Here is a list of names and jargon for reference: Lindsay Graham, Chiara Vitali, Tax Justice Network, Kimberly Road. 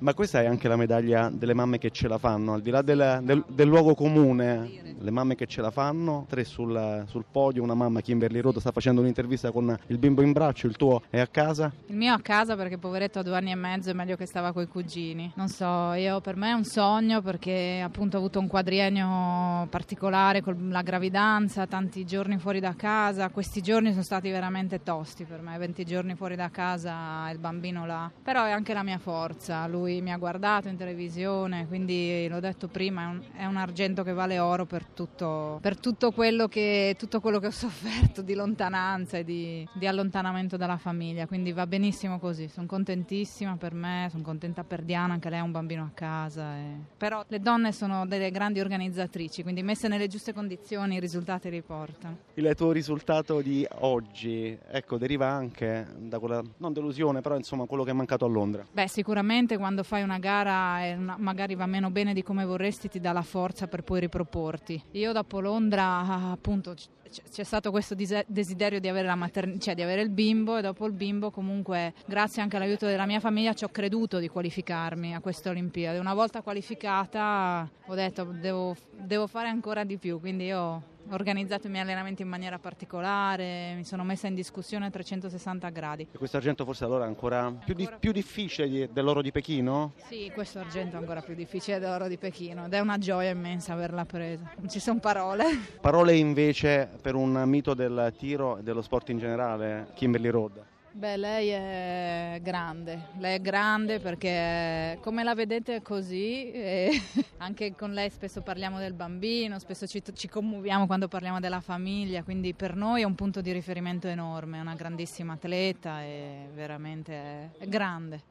Ma questa è anche la medaglia delle mamme che ce la fanno, al di là del luogo comune, le mamme che ce la fanno, tre sul podio, una mamma, Kimberly Road, sta facendo un'intervista con il bimbo in braccio, il tuo è a casa? Il mio è a casa perché poveretto a 2 anni e mezzo è meglio che stava coi cugini, non so, per me è un sogno perché appunto ho avuto un quadriennio particolare con la gravidanza, tanti giorni fuori da casa, questi giorni sono stati veramente tosti per me, 20 giorni fuori da casa, il bambino là, però è anche la mia forza, lui mi ha guardato in televisione, quindi l'ho detto prima, è un argento che vale oro per tutto quello che ho sofferto di lontananza e di allontanamento dalla famiglia, quindi va benissimo così, sono contentissima per me, sono contenta per Diana, anche lei ha un bambino a casa, però le donne sono delle grandi organizzatrici, quindi messe nelle giuste condizioni i risultati li portano. Il tuo risultato di oggi, ecco, deriva anche da quella, non delusione, però insomma quello che è mancato a Londra. Beh, sicuramente quando fai una gara e magari va meno bene di come vorresti, ti dà la forza per poi riproporti. Io dopo Londra appunto c'è stato questo desiderio di avere di avere il bimbo, e dopo il bimbo comunque grazie anche all'aiuto della mia famiglia ci ho creduto di qualificarmi a questa Olimpiadi. Una volta qualificata ho detto devo fare ancora di più, quindi io ho organizzato i miei allenamenti in maniera particolare, mi sono messa in discussione a 360 gradi. E questo argento forse allora è ancora più difficile dell'oro di Pechino? Sì, questo argento è ancora più difficile dell'oro di Pechino ed è una gioia immensa averla presa. Non ci sono parole. Parole invece per un mito del tiro e dello sport in generale, Kimberly Road. Beh, lei è grande perché come la vedete è così, e anche con lei spesso parliamo del bambino, spesso ci commuoviamo quando parliamo della famiglia, quindi per noi è un punto di riferimento enorme, è una grandissima atleta e veramente è grande.